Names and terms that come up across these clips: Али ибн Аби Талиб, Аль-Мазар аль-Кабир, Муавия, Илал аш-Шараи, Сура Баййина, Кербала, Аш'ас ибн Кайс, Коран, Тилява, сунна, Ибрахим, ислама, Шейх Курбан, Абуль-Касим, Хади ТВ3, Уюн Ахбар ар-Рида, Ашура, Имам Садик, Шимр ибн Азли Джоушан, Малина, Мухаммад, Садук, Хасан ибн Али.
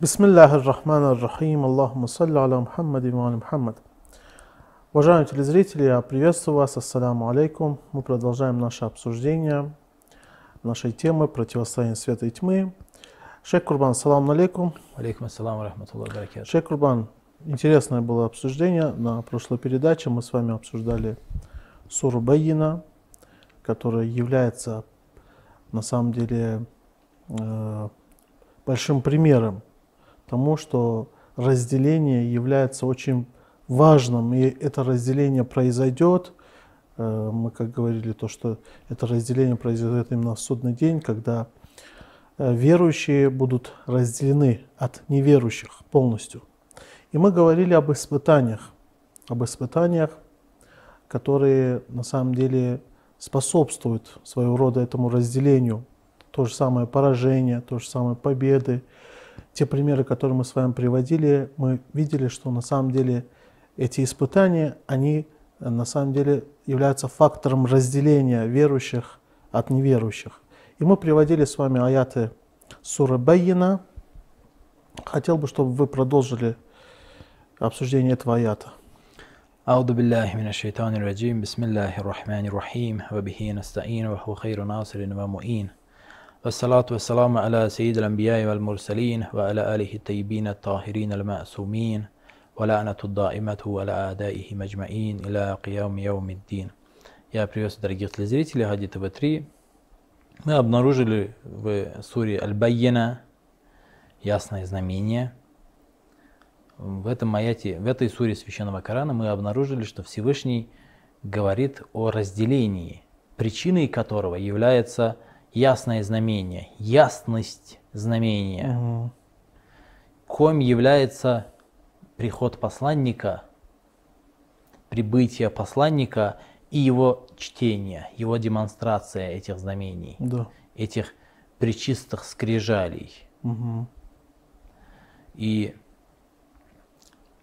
Бисмиллахи ар-Рахмани ар-Рахим. Аллахумма салли аля Мухаммади ва али Мухаммад. Уважаемые телезрители, я приветствую вас. Ассаламу алейкум. Мы продолжаем наше обсуждение нашей темы противостояние света и тьмы. Шейх Курбан, салам алейкум. Алейкум ассаламу рахматуллахи ва баракатух. Шейх Курбан, интересное было обсуждение. На прошлой передаче мы с вами обсуждали Суру Баййина, которая является на самом деле большим примером тому, что разделение является очень важным, и это разделение произойдет, мы как говорили, то, что это разделение произойдет именно в судный день, когда верующие будут разделены от неверующих полностью. И мы говорили об испытаниях, которые на самом деле способствуют своего рода этому разделению. То же самое поражение, то же самое победы. Те примеры, которые мы с вами приводили, мы видели, что на самом деле эти испытания, они на самом деле являются фактором разделения верующих от неверующих. И мы приводили с вами аяты Суры Баййина. Хотел бы, чтобы вы продолжили обсуждение этого аята. أعوذ بالله من الشيطان الرجيم بسم الله الرحمن الرحيم وبه نستعين وهو خير ناصر ومؤين والصلاة والسلام على سيد الأنبياء والمرسلين وعلى آله الطيبين الطاهرين المعصومين ولعنة الدائمة على أعدائه مجمعين إلى قيام يوم الدين. Я приветствую, дорогие телезрители, Хади ТВ3. Мы обнаружили в суре Аль-Баййина ясное знамение. В этом аяте, в этой суре Священного Корана мы обнаружили, что Всевышний говорит о разделении, причиной которого является ясное знамение, ясность знамения, коим является приход посланника, прибытие посланника и его чтение, его демонстрация этих знамений, этих пречистых скрижалей. И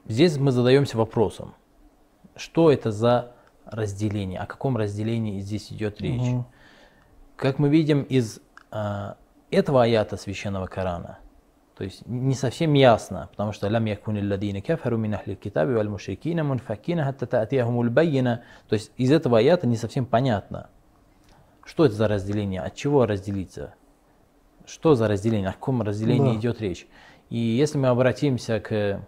здесь мы задаемся вопросом, что это за разделение, о каком разделении здесь идет речь. Как мы видим из этого аята Священного Корана, то есть не совсем ясно, потому что «Лам якуни лладина кафару мин ахли китаби валь мушрикина мунфакина хатта таатиахумуль байина». То есть из этого аята не совсем понятно, что это за разделение, от чего разделиться, что за разделение, о каком разделении идет речь. И если мы обратимся к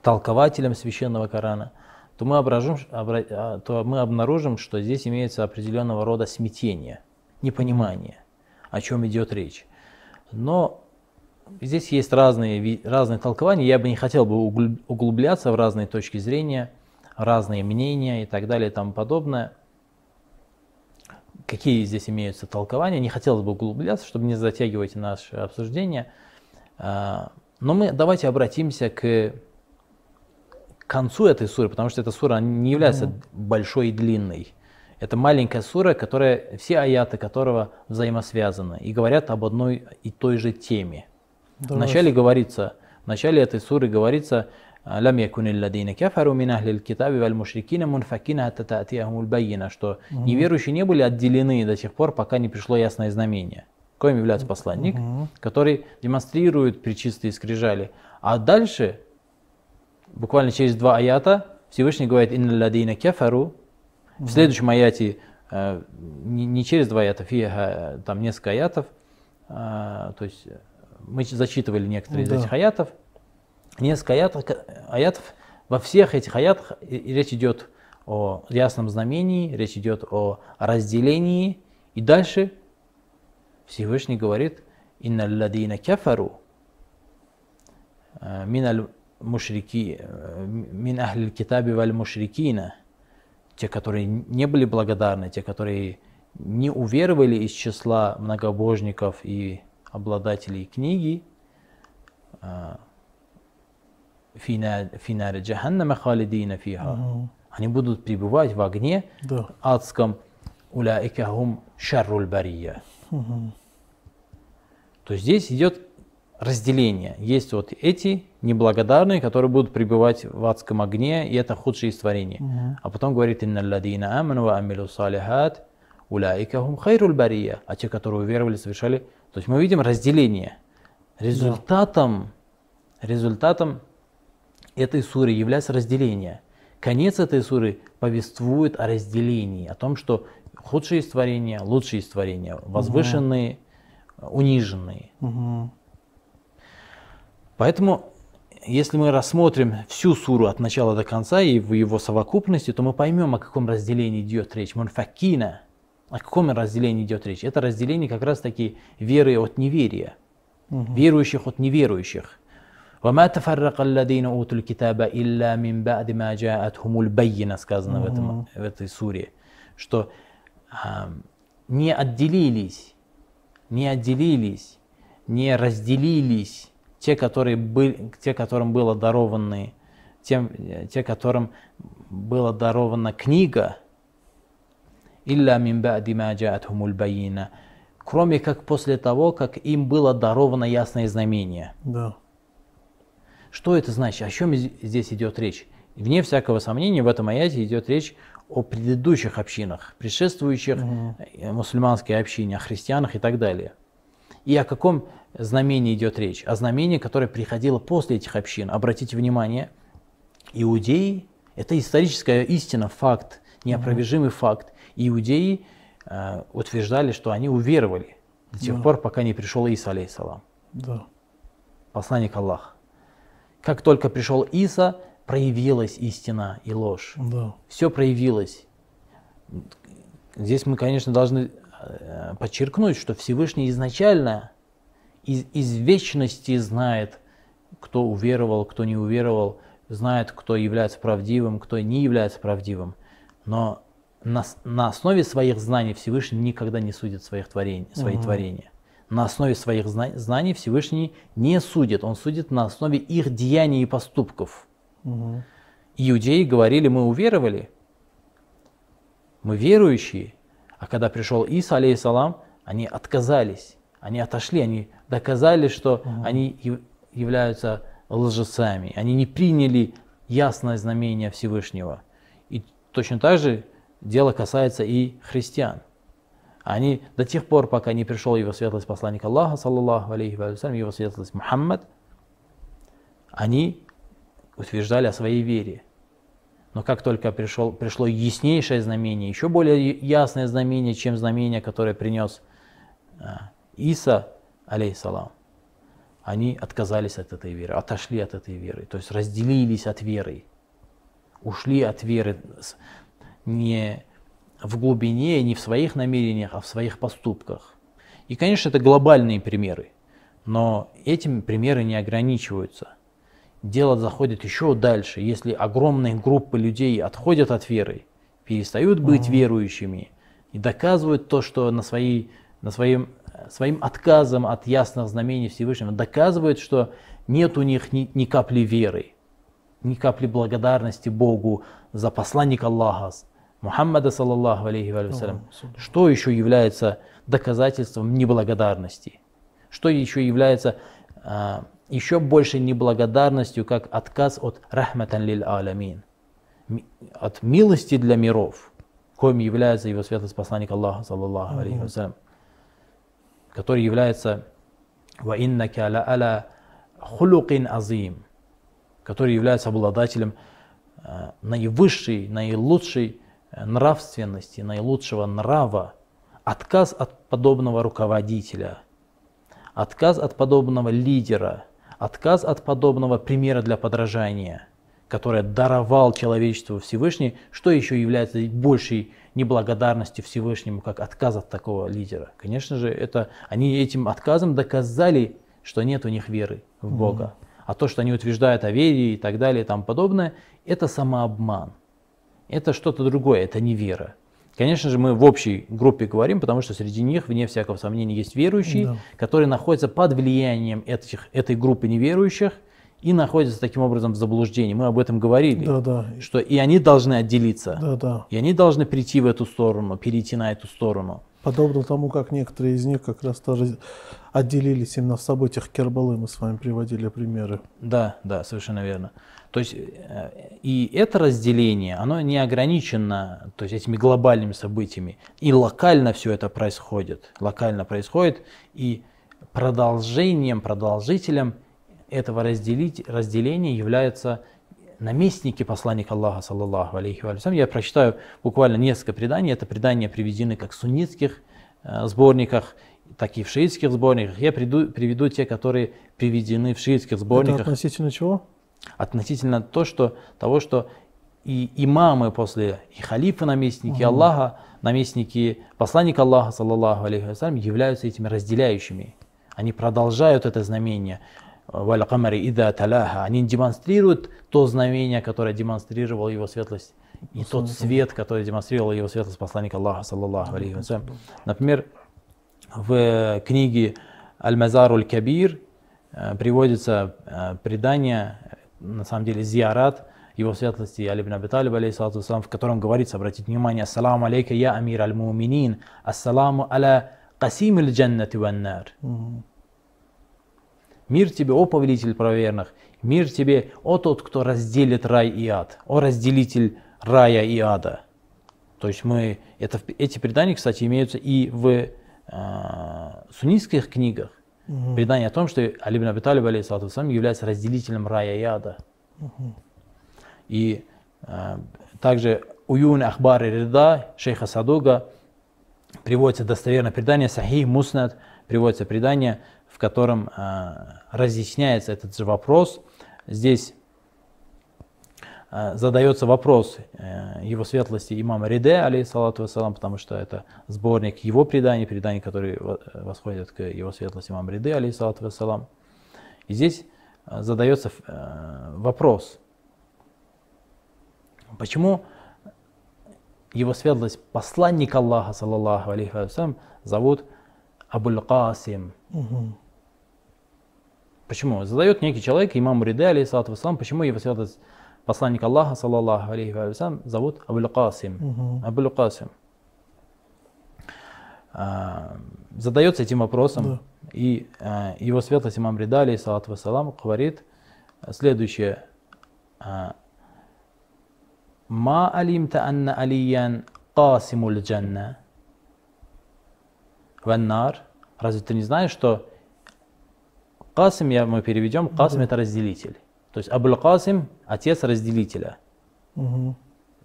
толкователям Священного Корана, то мы обнаружим, что здесь имеется определенного рода смятение, непонимание, о чем идет речь. Но здесь есть разные толкования, я бы не хотел бы углубляться в разные точки зрения, разные мнения и так далее и тому подобное. Какие здесь имеются толкования, не хотелось бы углубляться, чтобы не затягивать наше обсуждение. Но мы давайте обратимся к концу этой суры, потому что эта сура не является большой и длинной. Это маленькая сура, которая, все аяты которого взаимосвязаны и говорят об одной и той же теме. В начале этой суры говорится «Лам якуни лладина кафару мин ахли аль-китаби валь мушрикина мунфакина хатта таатиахумуль байина», что неверующие не были отделены до тех пор, пока не пришло ясное знамение, коим является посланник, который демонстрирует пречистые скрижали. А дальше, буквально через два аята, Всевышний говорит «Инна ладина кефару». В следующем аяте, не через два аята, там несколько аятов, то есть мы зачитывали некоторые из этих аятов, несколько аятов, во всех этих аятах речь идет о ясном знамении, речь идет о разделении, и дальше Всевышний говорит «Инна ладина кефару миналь мушрики мин ахли китаби валь мушрикина», те, которые не были благодарны, те, которые не уверовали из числа многобожников и обладателей книги, финари джаханнама халидина фиха, они будут пребывать в огне адском, улаика хум шарруль бария. То здесь идет разделение. Есть вот эти неблагодарные, которые будут пребывать в адском огне, и это худшие из творений. А потом говорит «Инна лладина аману ва амилу салихат, улаика хум хайруль бария». А те, которые уверовали, совершали... То есть мы видим разделение. Результатом этой суры является разделение. Конец этой суры повествует о разделении, о том, что худшие из творения, лучшие из творения, возвышенные, униженные. Поэтому, если мы рассмотрим всю суру от начала до конца и в его совокупности, то мы поймем, о каком разделении идет речь. Мунфакина. О каком разделении идет речь? Это разделение как раз таки веры от неверия, верующих от неверующих. وَمَا تَفَرَّقَ الَّذِينَ أُوتُوا الْكِتَابَ إِلَّا مِنْ بَعْدِ مَا جَاءَتْهُمُ الْبَيِّنَةُ, сказано в этой суре, что не разделились те, которым была дарована книга, «Илля мин ба'ди ма джа'атхумуль байина», кроме как после того, как им было даровано ясное знамение. Да. Что это значит? О чем здесь идет речь? Вне всякого сомнения, в этом аяте идет речь о предыдущих общинах, предшествующих мусульманской общине, о христианах и так далее. И о каком знамении идет речь? О знамении, которое приходило после этих общин. Обратите внимание, иудеи – это историческая истина, факт, неопровержимый факт. Иудеи утверждали, что они уверовали до тех пор, пока не пришел Иса, алейхиссалам, посланник Аллаха. Как только пришел Иса, проявилась истина и ложь. Да. Все проявилось. Здесь мы, конечно, должны подчеркнуть, что Всевышний изначально из вечности знает, кто уверовал, кто не уверовал, знает, кто является правдивым, кто не является правдивым. Но на основе своих знаний Всевышний никогда не судит свои творения. На основе своих знаний Всевышний не судит, он судит на основе их деяний и поступков. Иудеи говорили: мы уверовали, мы верующие, а когда пришел Иса, алейхиссалам, они отказались, они отошли, они доказали, что они являются лжецами, они не приняли ясное знамение Всевышнего. И точно так же дело касается и христиан. Они до тех пор, пока не пришел его светлость посланник Аллаха, саллаллаху алейхи ва саллям, его светлость Мухаммад, они утверждали о своей вере. Но как только пришло яснейшее знамение, еще более ясное знамение, чем знамение, которое принес Иса, алейхиссалам, они отказались от этой веры, отошли от этой веры, то есть разделились от веры, ушли от веры, не в глубине, не в своих намерениях, а в своих поступках. И, конечно, это глобальные примеры, но этим примеры не ограничиваются. Дело заходит еще дальше. Если огромные группы людей отходят от веры, перестают быть верующими и доказывают то, что своим отказом от ясных знамений Всевышнего, доказывают, что нет у них ни капли веры, ни капли благодарности Богу за посланника Аллаха, Мухаммада, саллаллаху алейхи ва саллям. Что еще является доказательством неблагодарности? Что еще является еще большей неблагодарностью, как отказ от рахматан лил аламин, от милости для миров, коим является его светлость посланник Аллаха, саллаллаху алейхи ва саллям, который является ва иннака ла аля хулукин азим, который является обладателем наивысшей, наилучшей нравственности, наилучшего нрава. Отказ от подобного руководителя, отказ от подобного лидера, отказ от подобного примера для подражания, который даровал человечеству Всевышний, что еще является большей неблагодарностью Всевышнему, как отказ от такого лидера. Конечно же, они этим отказом доказали, что нет у них веры в Бога. А то, что они утверждают о вере и так далее и тому подобное, это самообман. Это что-то другое, это не вера. Конечно же, мы в общей группе говорим, потому что среди них, вне всякого сомнения, есть верующие, которые находятся под влиянием этой группы неверующих и находятся таким образом в заблуждении. Мы об этом говорили, что и они должны отделиться, и они должны прийти в эту сторону, перейти на эту сторону. Подобно тому, как некоторые из них как раз тоже отделились именно в событиях Кербалы, мы с вами приводили примеры. Да, совершенно верно. То есть и это разделение, оно не ограничено, то есть, этими глобальными событиями. И локально все это происходит. Локально происходит, и продолжителем этого разделения являются наместники посланника Аллаха, саллаллаху алейхи ва саллям. Я прочитаю буквально несколько преданий. Это предания приведены как в суннитских сборниках, так и в шиитских сборниках. Я приведу те, которые приведены в шиитских сборниках. Это относительно чего? Относительно того, что и имамы после, и халифы, наместники Аллаха, наместники посланника Аллаха, саллаллаху алейхи ва саллям, являются этими разделяющими. Они продолжают это знамение. Они демонстрируют то знамение, которое демонстрировал его светлость, и тот свет, который демонстрировал его светлость посланник Аллаха, саллаллаху алейхи ва саллям. Например, в книге «Аль-Мазар аль-Кабир» приводится предание, на самом деле, зиарат его светлости Али ибн Аби Талиб, алейхиссалату вассалам, в котором говорится, обратите внимание, «Ассаламу алейка, я амир аль-муминин, ассаламу аля касим аль-джаннати ван-нар». «Мир тебе, о повелитель правоверных! Мир тебе, о тот, кто разделит рай и ад! О разделитель рая и ада!» То есть эти предания, кстати, имеются и в суннитских книгах. Предание о том, что Али ибн Аби Талиб, алейхиссалату вассалям, является разделителем рая и ада. И также Уюн Ахбар ар-Рида, шейха Садуга, приводится достоверное предание, Сахих Муснад, приводится предание, в котором разъясняется этот же вопрос. Здесь задается вопрос его светлости имама Риде, алейхиссалату вассалам, потому что это сборник его преданий, преданий, которые восходят к его светлости имама Риде, алейхиссалату вассалам. И здесь задается вопрос, почему его светлость посланник Аллаха, саллаллаху алейхи ва саллям, зовут Абуль-Касим. Почему? Задает некий человек, имаму Рида, алейхиссалату вассалам, почему его светлость посланник Аллаха, саллаллаху алейхи ва саллям, зовут Абуль-Касим. Абуль-Касим. Задается этим вопросом, и его светлость имам Рида, алейхиссалату вассалам, говорит следующее. «Ма алимта анна алиян касимуль джанна ваннар». Разве ты не знаешь, что Касим, мы переведем, Касим это разделитель. То есть Абуль-Касим – отец разделителя.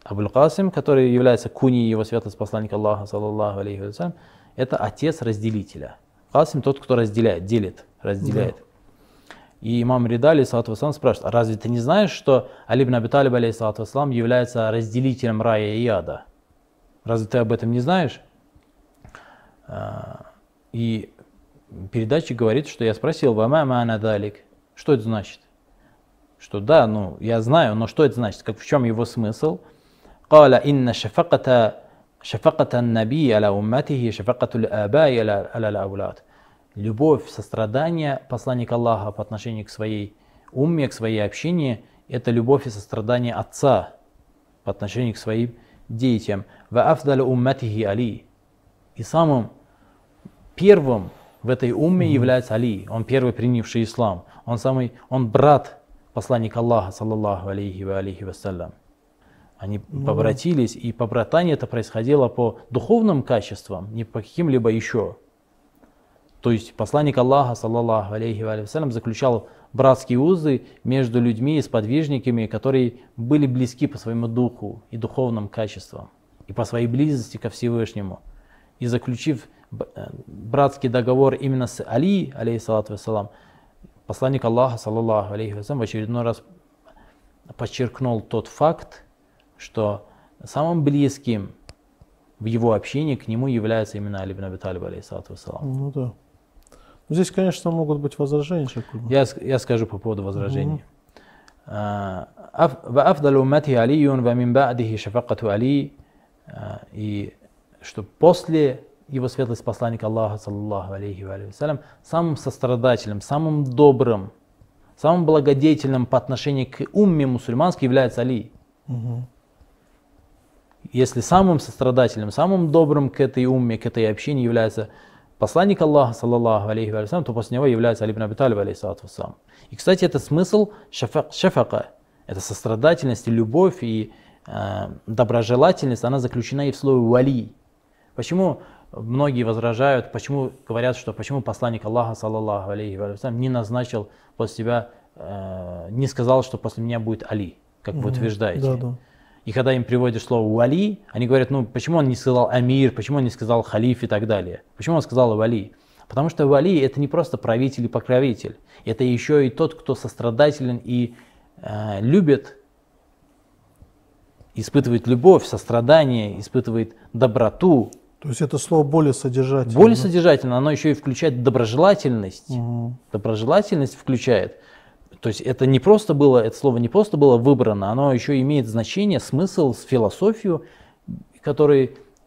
Абуль-Касим, который является куни его святость посланника Аллаха, саллаллаху алейхи ва саллям, это отец разделителя. Касим – тот, кто разделяет, делит, разделяет. И имам Рида, алейхиссалату вассалам, спрашивает, а разве ты не знаешь, что Али ибн Аби Талиб, алейхиссалату вассалам, является разделителем рая и ада? Разве ты об этом не знаешь? И передатчик говорит, что я спросил, «Вама маана далик», что это значит? Что да, ну я знаю, но что это значит? Как, в чем его смысл? «Кала инна шафакатан наби аля умматихи шафакатуль абай аля аулат». Любовь, сострадание посланника Аллаха по отношению к своей умме, к своей общине, это любовь и сострадание отца по отношению к своим детям. И самым первым в этой умме является Али. Он первый принявший ислам. Он брат посланника Аллаха, саллаллаху алейхи ва саллям. Они побратились, и побратание это происходило по духовным качествам, не по каким-либо еще. То есть посланник Аллаха, саллаллаху алейхи ва саллям, заключал братские узы между людьми и сподвижниками, которые были близки по своему духу и духовным качествам, и по своей близости ко Всевышнему. И заключив братский договор именно с Али, алейхиссалату вассалам, посланник Аллаха, саллаллаху алейхи ва саллям, в очередной раз подчеркнул тот факт, что самым близким в его общении к нему является именно Али ибн Аби Талиб, алейхиссалату вассалам. Ну да. Здесь, конечно, могут быть возражения. Я скажу по поводу возражений. И что после его светлость посланника Аллаха, саллаллаху алейхи ва саллям, самым сострадательным, самым добрым, самым благодетельным по отношению к умме мусульманской является Али. Если самым сострадательным, самым добрым к этой умме, к этой общине является посланник Аллаха, саллаллаху алейхи ва саллям, то после него является Али ибн Аби Талиб, алейхиссалату вассалам. И, кстати, это смысл шафака, это сострадательность, и любовь, и доброжелательность, она заключена и в слове «вали». Почему Многие возражают, почему говорят, что почему посланник Аллаха, саллаллаху алейхи ва саллям, не назначил после себя, не сказал, что после меня будет Али, как вы утверждаете. Да, да. И когда им приводишь слово Али, они говорят, ну почему он не сказал Амир, почему он не сказал Халиф и так далее. Почему он сказал Вали? Потому что Вали это не просто правитель и покровитель, это еще и тот, кто сострадателен и любит, испытывает любовь, сострадание, испытывает доброту. То есть это слово более содержательно. Более содержательно, оно еще и включает доброжелательность. Доброжелательность включает. То есть это не просто было, это слово не просто было выбрано, оно еще имеет значение, смысл, философию,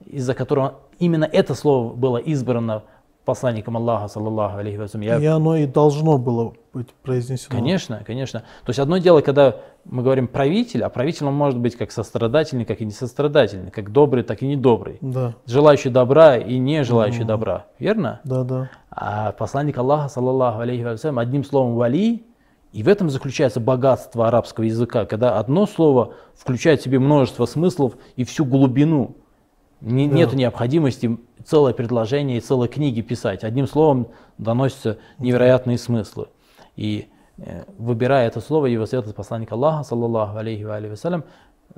из-за которого именно это слово было избрано посланником Аллаха, саллаллаху алейхи ва саллям. И оно и должно было быть произнесено. Конечно, конечно. То есть одно дело, когда мы говорим правитель, а правитель он может быть как сострадательный, как и несострадательный, как добрый, так и недобрый. Да. Желающий добра и не желающий добра. Верно? Да, да. А посланник Аллаха, саллаллаху алейхи ва саллям, одним словом вали, и в этом заключается богатство арабского языка, когда одно слово включает в себе множество смыслов и всю глубину. Нет необходимости целое предложение и целые книги писать. Одним словом доносятся невероятные смыслы. И выбирая это слово, его святый посланник Аллаха, саллаллаху алейхи ва саллям,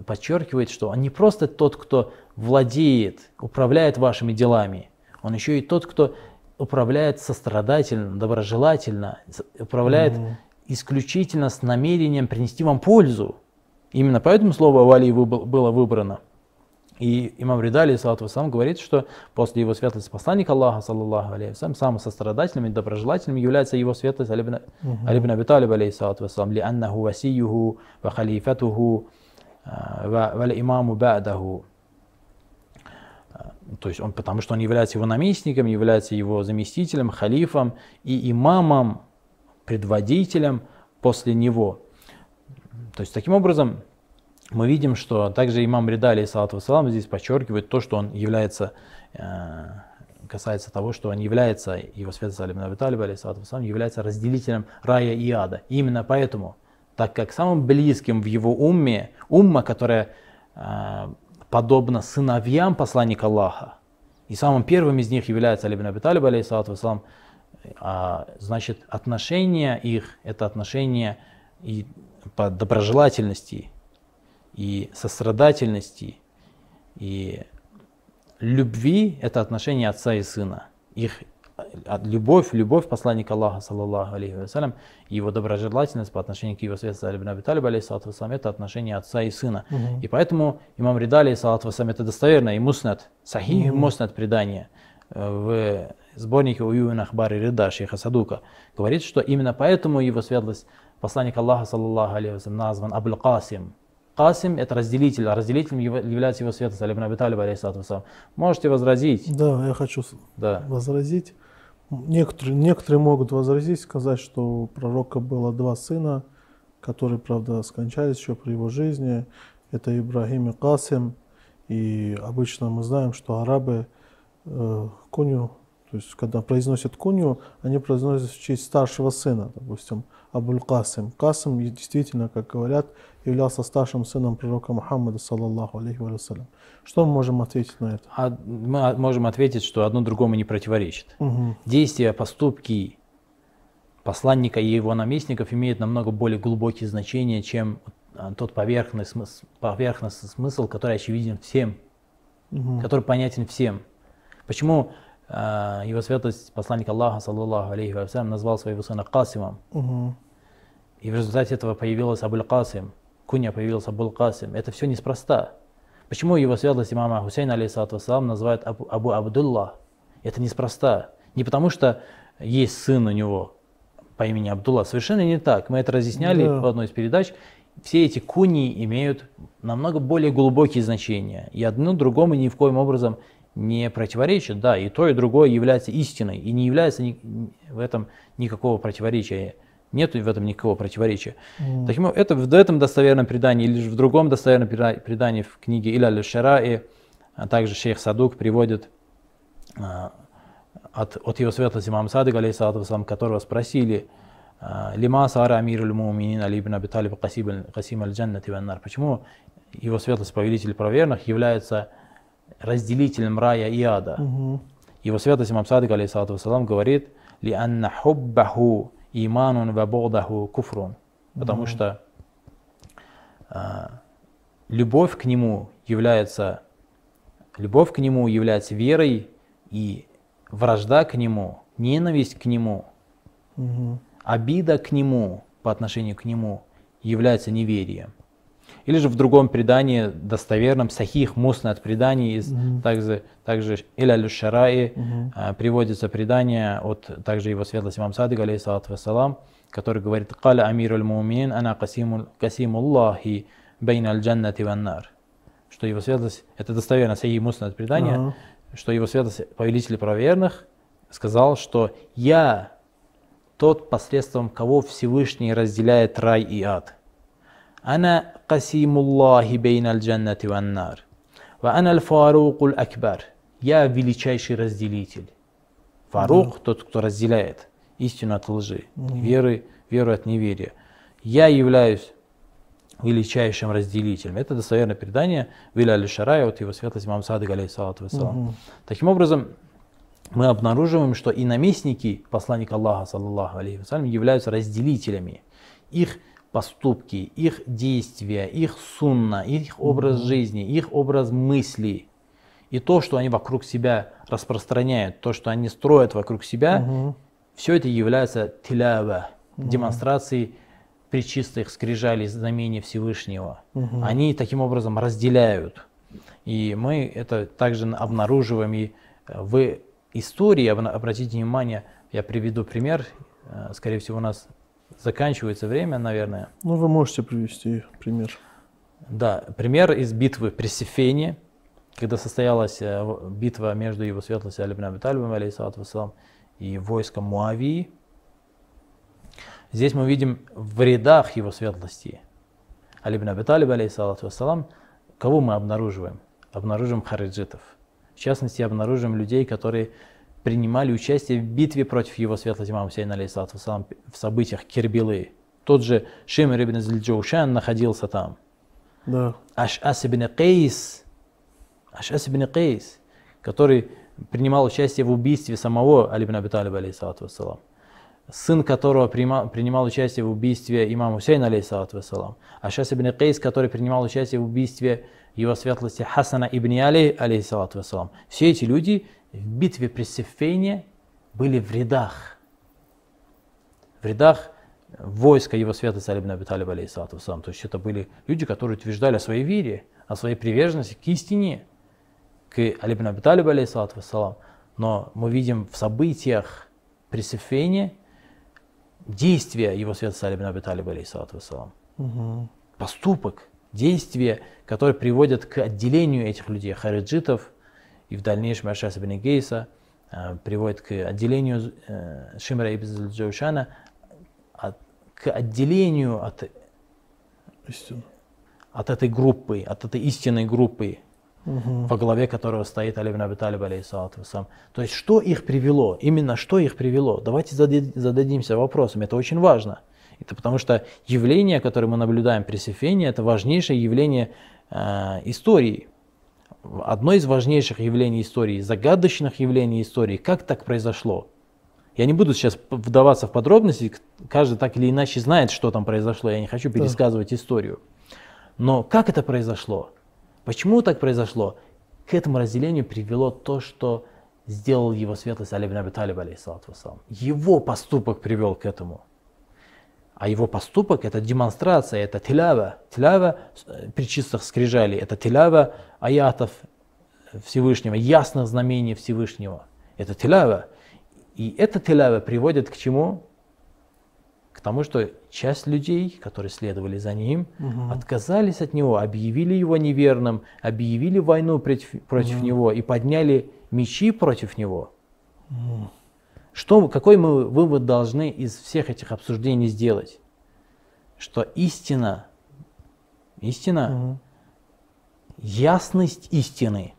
подчеркивает, что он не просто тот, кто владеет, управляет вашими делами, он еще и тот, кто управляет сострадательно, доброжелательно, управляет исключительно с намерением принести вам пользу. Именно поэтому слово «вали» было выбрано. И имам Рида, алейхиссалату вассалам, говорит, что после его святости посланника Аллаха, саллаллаху алейхи вассалям, самым сострадательным и доброжелательным является его святость Али ибн Аби Талиб, алейхиссалату вассалам, «Ли аннаху васийюху ва халифатуху ва имаму ба'даху». То есть он, потому что он является его наместником, является его заместителем, халифом и имамом, предводителем после него. То есть таким образом мы видим, что также имам Рида, алейхиссалату вассалам, здесь подчеркивает то, что он является, касается того, что он является, его святость Али ибн Аби Талиб, алейхиссалату вассалам, является разделителем рая и ада. И именно поэтому, так как самым близким в его умме, умма, которая подобна сыновьям посланника Аллаха, и самым первым из них является Али ибн Аби Талиб, алейхиссалату вассалам, значит, отношения их, это отношения и по доброжелательности, и сострадательности, и любви, это отношения отца и сына. Их любовь посланника Аллаха, саллаллаху алейхи ва саллям, его доброжелательность по отношению к его святости Али ибн Аби Талиб, алейхиссалату вассалям, это отношения отца и сына. И поэтому имам Рида, алейхиссалату вассалям, это достоверно, и муснад, сахих, муснад предание в сборнике Уюн Ахбар ар-Рида шейха Садука, говорит, что именно поэтому его светлость, посланник Аллаха, саллаллаху алейхи ва саллям, назван Абуль Касим. Касим – это разделитель, а разделителем является его светлость, Али ибн Аби Талиб, алейхиссалату вассалям. Можете возразить? Да, я хочу возразить. Некоторые могут возразить, сказать, что у пророка было два сына, которые, правда, скончались еще при его жизни. Это Ибрахим и Касим. И обычно мы знаем, что арабы куню, то есть когда произносят куню, они произносят в честь старшего сына, допустим, Абуль Касим. Касим действительно, как говорят, являлся старшим сыном пророка Мухаммада, саллаллаху алейхи ва саллям. Что мы можем ответить на это? Мы можем ответить, что одно другому не противоречит. Действия, поступки посланника и его наместников имеют намного более глубокие значения, чем тот поверхностный смысл, который очевиден всем, который понятен всем. Почему его святость, посланник Аллаха, саллаллаху алейхи ва саллям, назвал своего сына Касимом? И в результате этого появилась Абуль Касим, куня появился Абуль Касим. Это все неспроста. Почему его святость имама Хусейна, алейхиссалату вассалам, называют Абу Абдуллах? Это неспроста. Не потому что есть сын у него по имени Абдуллах. Совершенно не так. Мы это разъясняли в одной из передач. Все эти куни имеют намного более глубокие значения. И одно другому ни в коем образом не противоречит. Да, и то, и другое является истиной. И не является в этом никакого противоречия. Нет в этом никакого противоречия. Таким образом, это в этом достоверном предании, или же в другом достоверном предании в книге «Илал аш-Шараи», а также шейх Садук приводит от его святости имама Садика, алейхиссалату вассалам, которого спросили: «Лима сара амируль мууминин Али ибн Аби Талиб касим аль-джаннати ван-нар». Почему его светлость, повелитель правоверных, является разделителем рая и ада? Его святость имам Садик, алейхиссалату вассалам, говорит: «Ли анна хуббаху иманун ва бодаху куфрун». Потому что любовь к нему является верой, и вражда к нему, ненависть к нему, обида к нему по отношению к нему является неверием. Или же в другом предании, достоверном, сахих, муснат предании, также Илал аш-Шараи приводится предание от также его светлости имам Садик, алейхиссалату вассалам, который говорит: «Каля амируль мумин, ана касимуллахи бейна аль-джаннати ван-нар». Что его светлость, это достоверно сахих, муснат предание, что его светлость, повелитель правоверных, сказал, что «я тот, посредством кого Всевышний разделяет рай и ад». «Ана касимуллахи бейн аль-джаннати ван-нар, ва ана аль-фарукуль акбар». «Я величайший разделитель». Фарук – тот, кто разделяет истину от лжи, веру от неверия. «Я являюсь величайшим разделителем». Это достоверное предание Илал аш-Шараи от его светлости имам Садик, алейхиссалату вассалам. Таким образом, мы обнаруживаем, что и наместники посланника Аллаха, саллаллаху алейхи вассалям, являются разделителями. Их поступки, их действия, их сунна, их образ жизни, их образ мысли и то, что они вокруг себя распространяют, то, что они строят вокруг себя, все это является тилява, демонстрацией пречистых скрижалей знамения Всевышнего. Они таким образом разделяют. И мы это также обнаруживаем и в истории. Обратите внимание, я приведу пример, скорее всего у нас заканчивается время, наверное. Ну, вы можете привести пример. Да, пример из битвы при Сиффине, когда состоялась битва между его светлостью Али ибн Аби Талибом, алейхиссалату вассалам, и войском Муавии. Здесь мы видим в рядах его светлости Али ибн Аби Талиб, алейхиссалату вассалам, кого мы обнаруживаем? Обнаружим хариджитов. В частности, обнаружим людей, которые принимали участие в битве против его светлости имама Хусейна, алейхиссалату вассалам, в событиях Кербилы. Тот же Шимр ибн Азли Джоушан находился там. Да. Аш'ас ибн Кайс, который принимал участие в убийстве самого Али ибн Аби Талиба, алейхиссалату вассалам, сын которого принимал участие в убийстве имама Хусейна, алейхиссалату вассалам. Аш'ас ибн Кайс, который принимал участие в убийстве его светлости Хасана ибн Али, алейхиссалату вассалам. Все эти люди в битве при Сиффине были в рядах войска его святости Али ибн Аби Талиб, алейхиссалату вассалам. То есть это были люди, которые утверждали о своей вере, о своей приверженности к истине, к Али ибн Аби Талиб, алейхиссалату вассалам. Но мы видим в событиях при Сиффине действия его святости Али ибн Аби Талиб, алейхиссалату вассалам. Поступок, действия, которые приводят к отделению этих людей, хариджитов, и в дальнейшем Аш'ас ибн Кайса приводит к отделению Шимра ибн Джоушана, к отделению от этой истинной группы, во главе которого стоит Али ибн Аби Талиб, алейхиссалату вассалам. То есть что их привело? Именно что их привело? Давайте зададимся вопросом, это очень важно. Это потому что явление, которое мы наблюдаем при Сиффине, это важнейшее явление истории. Одно из важнейших явлений истории, загадочных явлений истории. Как так произошло? Я не буду сейчас вдаваться в подробности, каждый так или иначе знает, что там произошло, я не хочу пересказывать историю. Но как это произошло? Почему так произошло? К этому разделению привело то, что сделал его светлость Али ибн Аби Талиб, алейхиссалату вассалам. Его поступок привел к этому. А его поступок – это демонстрация, это тилява. Тилява причистых скрижалей, это тилява аятов Всевышнего, ясных знамений Всевышнего. Это тилява. И эта тилява приводит к чему? К тому, что часть людей, которые следовали за ним, отказались от него, объявили его неверным, объявили войну против него и подняли мечи против него. Какой мы вывод должны из всех этих обсуждений сделать? Что истина, ясность истины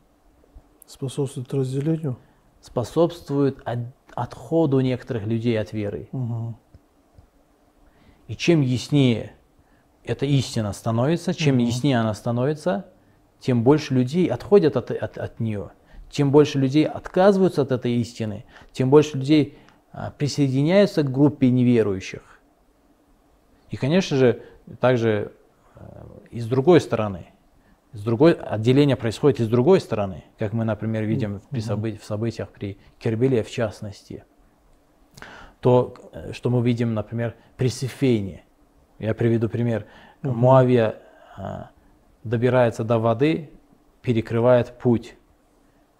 способствует разделению? Способствует отходу некоторых людей от веры. И чем яснее эта истина становится, чем яснее она становится, тем больше людей отходят от нее. Чем больше людей отказываются от этой истины, тем больше людей присоединяются к группе неверующих. И, конечно же, также и с другой стороны. Отделение происходит и с другой стороны, как мы, например, видим в событиях при Кербеле, в частности. То, что мы видим, например, при Сиффине. Я приведу пример. Муавия добирается до воды, перекрывает путь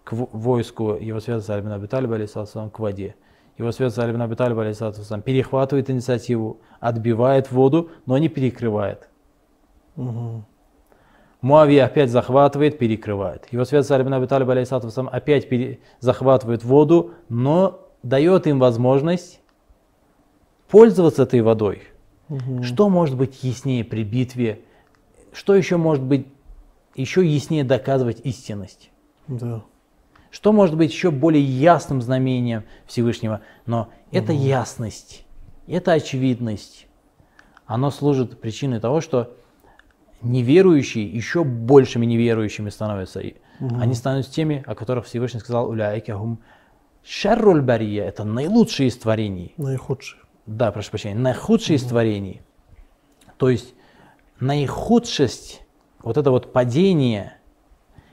к войску его святости Али ибн Аби Талиба, алейхиссалам, к воде. Его святость Али ибн Аби Талиб, алейхиссалам, перехватывает инициативу, отбивает воду, но не перекрывает. Муавия опять захватывает, перекрывает. Его святость Али ибн Аби Талиб, алейхиссалам, опять захватывает воду, но дает им возможность пользоваться этой водой. Что может быть яснее при битве? Что еще может быть еще яснее доказывать истинность? Да. Что может быть еще более ясным знамением Всевышнего? Но эта ясность, эта очевидность, она служит причиной того, что неверующие еще большими неверующими становятся. Они становятся теми, о которых Всевышний сказал: «Уляйка хум шарруль бария» — это наилучшие из творений. Наихудшие. Да, прошу прощения, наихудшие из творений. То есть наихудшесть, вот это вот падение,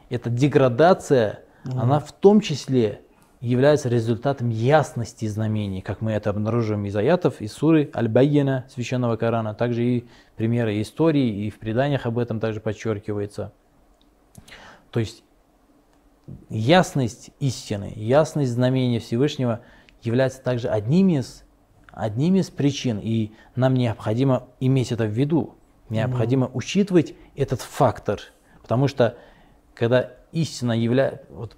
эта деградация, она в том числе является результатом ясности знамений, как мы это обнаруживаем из аятов, из суры Аль-Баййина, священного Корана, также и примеры истории, и в преданиях об этом также подчеркивается. То есть ясность истины, ясность знамения Всевышнего является также одним из причин, и нам необходимо иметь это в виду, необходимо учитывать этот фактор, потому что когда истина является... Вот,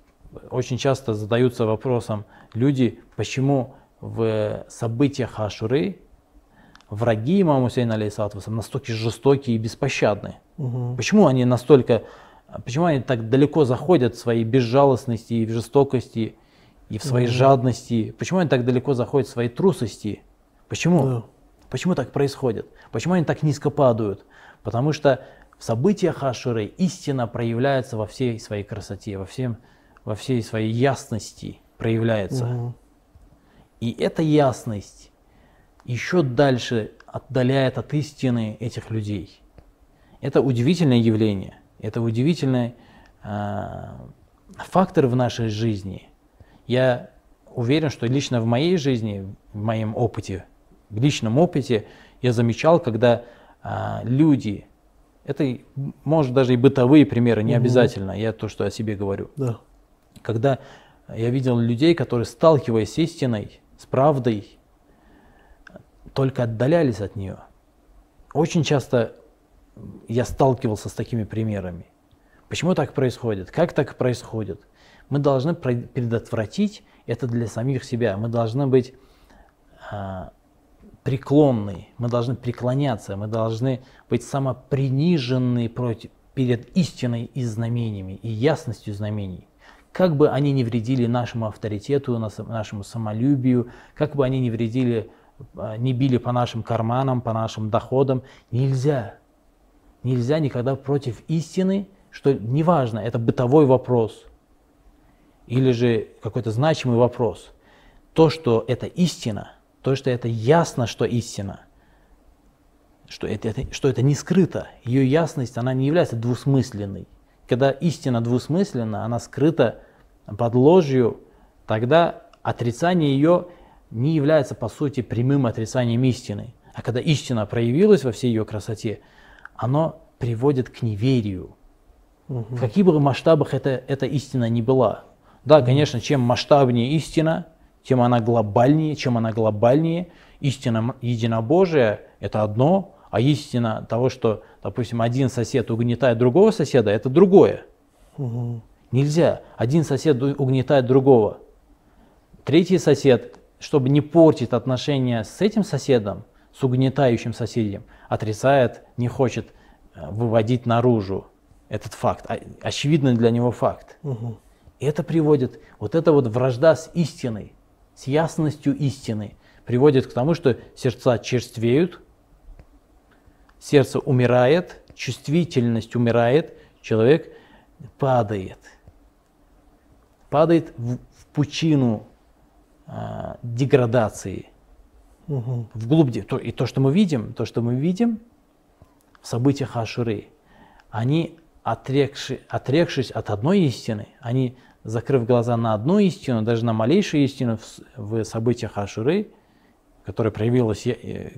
очень часто задаются вопросом люди, почему в событиях Ашуры враги имама Хусейна, алейхиссалату вассалям, настолько жестокие и беспощадны. Почему они так далеко заходят в своей безжалостности и в жестокости, и в своей жадности? Почему они так далеко заходят в своей трусости? Почему? Почему так происходит? Почему они так низко падают? Потому что в событиях Ашуры истина проявляется во всей своей красоте, во всей своей ясности проявляется. И эта ясность еще дальше отдаляет от истины этих людей. Это удивительное явление, это удивительный фактор в нашей жизни. Я уверен, что лично в моей жизни, в моем опыте, в личном опыте я замечал, когда люди... Это, может, даже и бытовые примеры, не обязательно, я то, что о себе говорю. Да. Когда я видел людей, которые, сталкиваясь с истиной, с правдой, только отдалялись от нее. Очень часто я сталкивался с такими примерами. Почему так происходит? Как так происходит? Мы должны предотвратить это для самих себя. Мы должны быть преклонны, мы должны преклоняться, мы должны быть самопринижены перед истиной и знамениями, и ясностью знамений. Как бы они не вредили нашему авторитету, нашему самолюбию, как бы они не вредили, не били по нашим карманам, по нашим доходам, нельзя. Нельзя никогда против истины, что неважно, это бытовой вопрос или же какой-то значимый вопрос. То, что это истина, то, что это ясно, что истина, что это не скрыто, ее ясность, она не является двусмысленной. Когда истина двусмысленна, она скрыта под ложью, тогда отрицание ее не является, по сути, прямым отрицанием истины. А когда истина проявилась во всей ее красоте, оно приводит к неверию. В каких бы масштабах эта истина ни была. Да, конечно, чем масштабнее истина, тем она глобальнее, истина единобожия – это одно, а истина того, что, допустим, один сосед угнетает другого соседа, это другое. Нельзя. Один сосед угнетает другого. Третий сосед, чтобы не портить отношения с этим соседом, с угнетающим соседем, отрицает, не хочет выводить наружу этот факт, очевидный для него факт. Это приводит, вот эта вот вражда с истиной, с ясностью истины, приводит к тому, что сердца черствеют, сердце умирает, чувствительность умирает, человек падает. падает в пучину деградации, вглубь. И то, что мы видим в событиях Ашуры, они, отрекшись от одной истины, они, закрыв глаза на одну истину, даже на малейшую истину в событиях Ашуры, которая проявилась,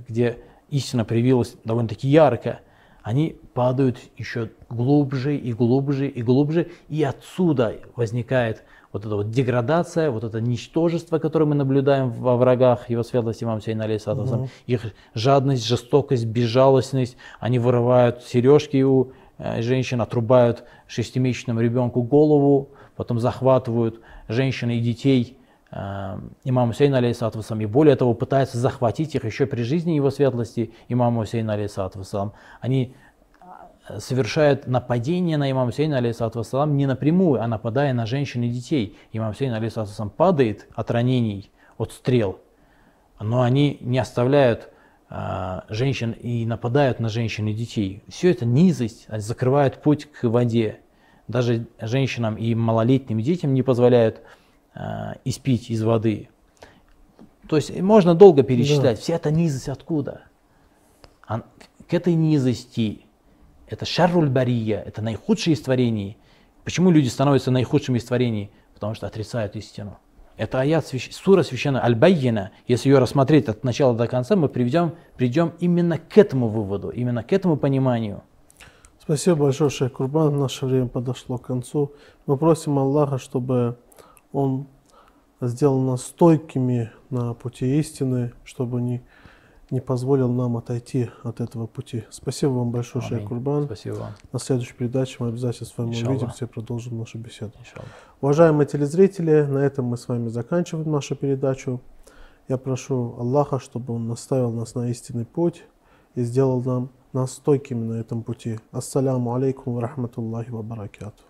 где истина проявилась довольно-таки ярко, они падают еще глубже и глубже и глубже, и отсюда возникает вот эта вот деградация, вот это ничтожество, которое мы наблюдаем во врагах его светлости имама Хусейна, алейхиссалям. Их жадность, жестокость, безжалостность, они вырывают сережки у женщин, отрубают шестимесячному ребенку голову, потом захватывают женщин и детей имама Хусейна, алейхиссалям, и более того, пытаются захватить их еще при жизни его светлости имама Хусейна, алейхиссалям. Они совершают нападение на имама Хусейна, алейхиссалату вассалам, не напрямую, а нападая на женщин и детей. Имам Хусейн, алейхиссалату вассалам, падает от ранений, от стрел, но они не оставляют женщин и нападают на женщин и детей. Все это низость, они закрывают путь к воде. Даже женщинам и малолетним детям не позволяют испить из воды. То есть можно долго перечислять. Да. Вся эта низость откуда? К этой низости... Это шарруль-бария, это наихудшие из творений. Почему люди становятся наихудшими из творений? Потому что отрицают истину. Это аят, сура священная Аль-Баййина. Если ее рассмотреть от начала до конца, мы придем именно к этому выводу, именно к этому пониманию. Спасибо большое, шейх Курбан. Наше время подошло к концу. Мы просим Аллаха, чтобы Он сделал нас стойкими на пути истины, чтобы не позволил нам отойти от этого пути. Спасибо вам большое, шейх Курбан. Спасибо вам. На следующей передаче мы обязательно с вами увидимся и продолжим нашу беседу. Уважаемые телезрители, на этом мы с вами заканчиваем нашу передачу. Я прошу Аллаха, чтобы Он наставил нас на истинный путь и сделал нас стойкими на этом пути. Ассаляму алейкум ва рахматуллахи ва баракату.